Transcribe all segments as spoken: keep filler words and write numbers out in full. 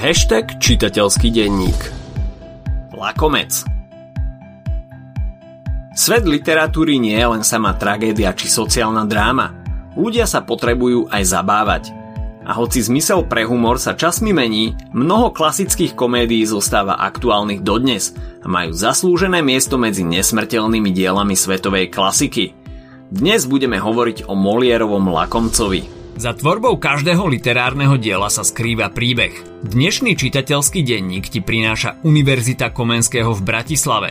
Hashtag čitateľský denník. Lakomec. Svet literatúry nie je len sama tragédia či sociálna dráma. Ľudia sa potrebujú aj zabávať. A hoci zmysel pre humor sa časmi mení, mnoho klasických komédií zostáva aktuálnych dodnes a majú zaslúžené miesto medzi nesmrteľnými dielami svetovej klasiky. Dnes budeme hovoriť o Molierovom Lakomcovi. Za tvorbou každého literárneho diela sa skrýva príbeh. Dnešný čitateľský denník ti prináša Univerzita Komenského v Bratislave.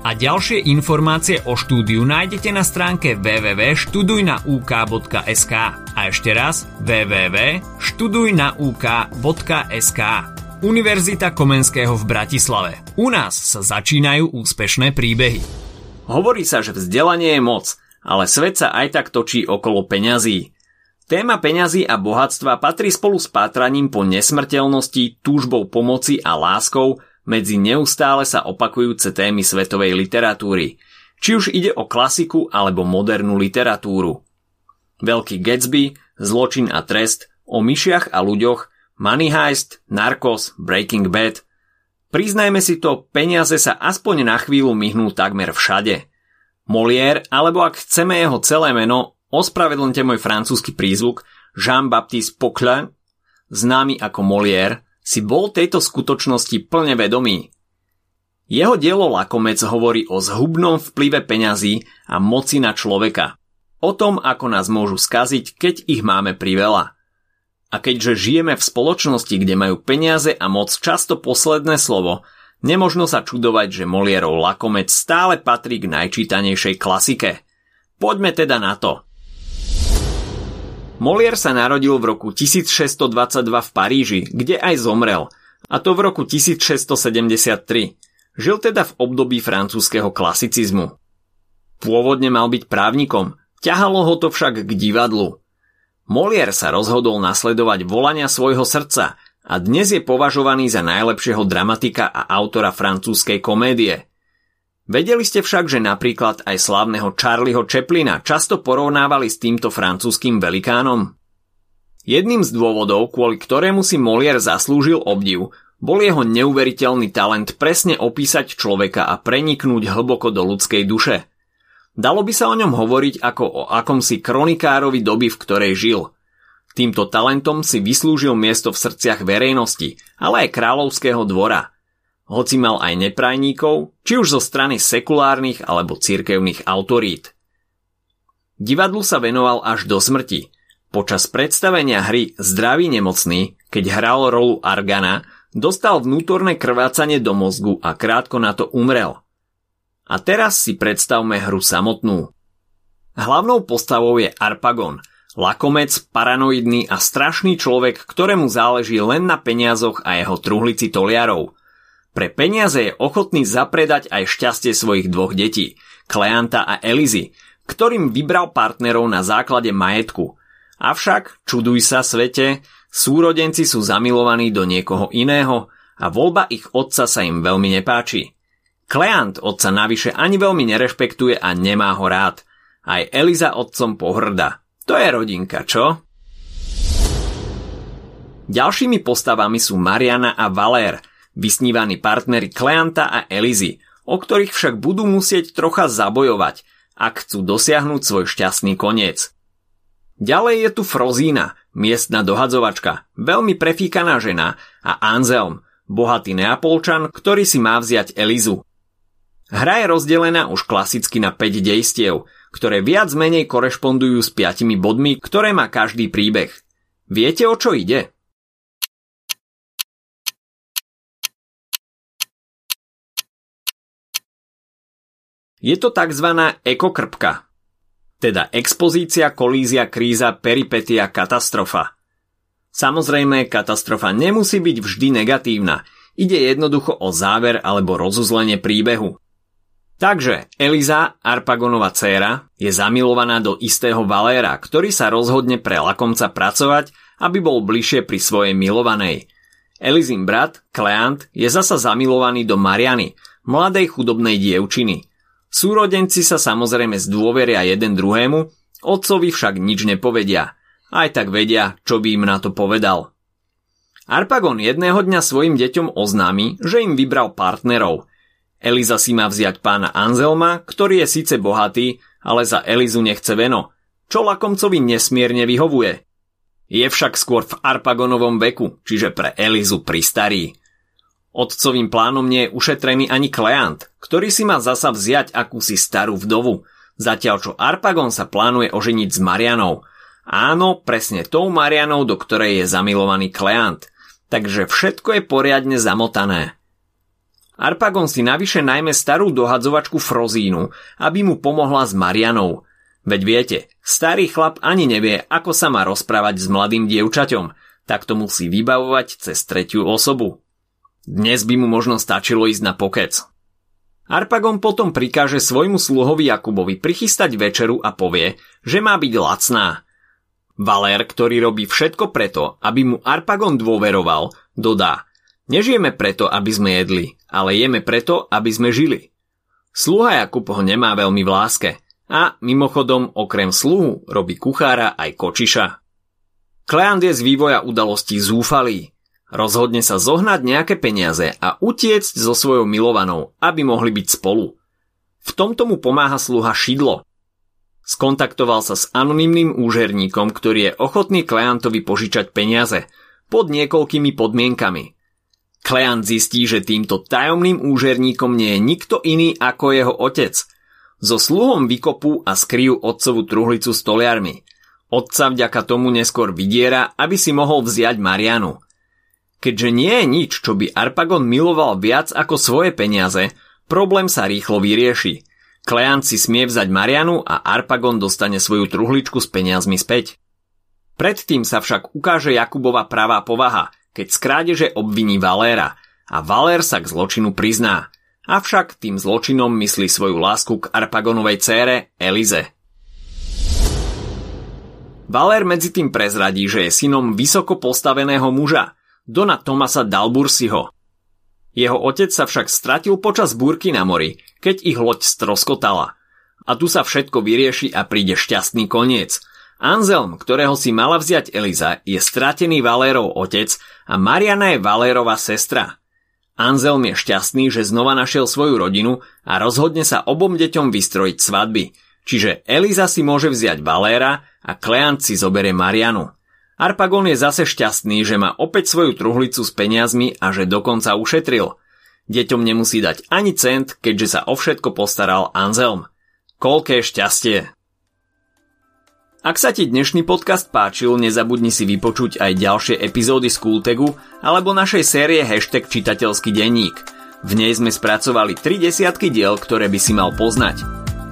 a ďalšie informácie o štúdiu nájdete na stránke w w w bodka študujnauk bodka s k a ešte raz w w w bodka študujnauk bodka s k. Univerzita Komenského v Bratislave. U nás sa začínajú úspešné príbehy. Hovorí sa, že vzdelanie je moc, ale svet sa aj tak točí okolo peňazí. Téma peňazí a bohatstva patrí spolu s pátraním po nesmrteľnosti, túžbou pomoci a láskou medzi neustále sa opakujúce témy svetovej literatúry, či už ide o klasiku alebo modernú literatúru. Veľký Gatsby, Zločin a trest, o myšiach a ľuďoch, Money Heist, Narcos, Breaking Bad. Priznajme si to, peniaze sa aspoň na chvíľu myhnú takmer všade. Molière, alebo ak chceme jeho celé meno, ospravedlňte môj francúzsky prízvuk, Jean-Baptiste Poquelin, známy ako Molière, si bol tejto skutočnosti plne vedomý. Jeho dielo Lakomec hovorí o zhubnom vplyve peňazí a moci na človeka. O tom, ako nás môžu skaziť, keď ich máme priveľa. A keďže žijeme v spoločnosti, kde majú peniaze a moc často posledné slovo, nemožno sa čudovať, že Molierov Lakomec stále patrí k najčítanejšej klasike. Poďme teda na to. Molière sa narodil v roku tisícšesťstodvadsaťdva v Paríži, kde aj zomrel, a to v roku tisícšesťstosedemdesiattri. Žil teda v období francúzskeho klasicizmu. Pôvodne mal byť právnikom, ťahalo ho to však k divadlu. Molière sa rozhodol nasledovať volania svojho srdca a dnes je považovaný za najlepšieho dramatika a autora francúzskej komédie. Vedeli ste však, že napríklad aj slávneho Charlieho Chaplina často porovnávali s týmto francúzskym velikánom? Jedným z dôvodov, kvôli ktorému si Molière zaslúžil obdiv, bol jeho neuveriteľný talent presne opísať človeka a preniknúť hlboko do ľudskej duše. Dalo by sa o ňom hovoriť ako o akomsi kronikárovi doby, v ktorej žil. Týmto talentom si vyslúžil miesto v srdciach verejnosti, ale aj kráľovského dvora. Hoci mal aj neprajníkov, či už zo strany sekulárnych alebo cirkevných autorít. Divadlu sa venoval až do smrti. Počas predstavenia hry Zdravý nemocný, keď hral rolu Argana, dostal vnútorné krvácanie do mozgu a krátko na to umrel. A teraz si predstavme hru samotnú. Hlavnou postavou je Arpagon, lakomec, paranoidný a strašný človek, ktorému záleží len na peniazoch a jeho truhlici toliarov. Pre peniaze je ochotný zapredať aj šťastie svojich dvoch detí, Kleanta a Elizy, ktorým vybral partnerov na základe majetku. Avšak, čuduj sa svete, súrodenci sú zamilovaní do niekoho iného a voľba ich otca sa im veľmi nepáči. Kleant otca navyše ani veľmi nerešpektuje a nemá ho rád. Aj Eliza otcom pohrda. To je rodinka, čo? Ďalšími postavami sú Mariana a Valer, vysnívaní partneri Kleanta a Elizy, o ktorých však budú musieť trocha zabojovať, ak chcú dosiahnuť svoj šťastný koniec. Ďalej je tu Frozína, miestna dohadzovačka, veľmi prefíkaná žena, a Anselm, bohatý Neapolčan, ktorý si má vziať Elizu. Hra je rozdelená už klasicky na päť dejstiev, ktoré viac menej korešpondujú s piatimi bodmi, ktoré má každý príbeh. Viete, o čo ide? Je to tzv. Ekokrbka, teda expozícia, kolízia, kríza, peripetia, katastrofa. Samozrejme, katastrofa nemusí byť vždy negatívna, Ide jednoducho o záver alebo rozuzlenie príbehu. Takže Eliza, Arpagonova dcéra, je zamilovaná do istého Valera, ktorý sa rozhodne pre lakomca pracovať, aby bol bližšie pri svojej milovanej. Elizin brat, Kleant, je zasa zamilovaný do Mariany, mladej chudobnej dievčiny. Súrodenci sa samozrejme zdôveria jeden druhému, otcovi však nič nepovedia. Aj tak vedia, čo by im na to povedal. Arpagon jedného dňa svojim deťom oznámi, že im vybral partnerov. Eliza si má vziať pána Anselma, ktorý je síce bohatý, ale za Elizu nechce veno, čo lakomcovi nesmierne vyhovuje. Je však skôr v Arpagonovom veku, čiže pre Elizu pristarý. Otcovým plánom nie je ušetrený ani Kleant, ktorý si má zasa vziať akúsi starú vdovu, zatiaľ čo Arpagon sa plánuje oženiť s Marianou. Áno, presne tou Marianou, do ktorej je zamilovaný Kleant, takže všetko je poriadne zamotané. Arpagon si navyše najme starú dohadzovačku Frozínu, aby mu pomohla s Marianou. Veď viete, starý chlap ani nevie, ako sa má rozprávať s mladým dievčaťom, tak to musí vybavovať cez tretiu osobu. Dnes by mu možno stačilo ísť na pokec. Arpagon potom prikáže svojmu sluhovi Jakubovi prichystať večeru a povie, že má byť lacná. Valer, ktorý robí všetko preto, aby mu Arpagon dôveroval, dodá: Nežijeme preto, aby sme jedli, ale jeme preto, aby sme žili. Sluha Jakub ho nemá veľmi v láske a mimochodom okrem sluhu robí kuchára aj kočiša. Kleant je z vývoja udalostí zúfalý. Rozhodne sa zohnať nejaké peniaze a utiecť so svojou milovanou, aby mohli byť spolu. V tomto mu pomáha sluha Šidlo. Skontaktoval sa s anonymným úžerníkom, ktorý je ochotný Kleantovi požičať peniaze pod niekoľkými podmienkami. Kleant zistí, že týmto tajomným úžerníkom nie je nikto iný ako jeho otec. So sluhom vykopú a skryjú otcovú truhlicu s toliarmi. Otca vďaka tomu neskôr vydiera, aby si mohol vziať Marianu. Keďže nie je nič, čo by Arpagon miloval viac ako svoje peniaze, problém sa rýchlo vyrieši. Kleant si smie vzať Marianu a Arpagon dostane svoju truhličku s peniazmi späť. Predtým sa však ukáže Jakubova pravá povaha, keď z krádeže obviní Valera a Valer sa k zločinu prizná. Avšak tým zločinom myslí svoju lásku k Arpagonovej cére Elize. Valer medzi tým prezradí, že je synom vysoko postaveného muža, Dona Tomasa dal bursiho. Jeho otec sa však stratil počas búrky na mori, keď ich loď stroskotala. A tu sa všetko vyrieši a príde šťastný koniec. Anselm, ktorého si mala vziať Eliza, je stratený Valérov otec a Mariana je Valérova sestra. Anselm je šťastný, že znova našiel svoju rodinu a rozhodne sa obom deťom vystrojiť svadby, čiže Eliza si môže vziať Valéra a Kleant si zoberie Marianu. Arpagon je zase šťastný, že má opäť svoju truhlicu s peniazmi a že dokonca ušetril. Deťom nemusí dať ani cent, keďže sa o všetko postaral Anselm. Koľké šťastie! Ak sa ti dnešný podcast páčil, nezabudni si vypočuť aj ďalšie epizódy z Cooltegu alebo našej série hashtag čitateľský denník. V nej sme spracovali tri desiatky diel, ktoré by si mal poznať.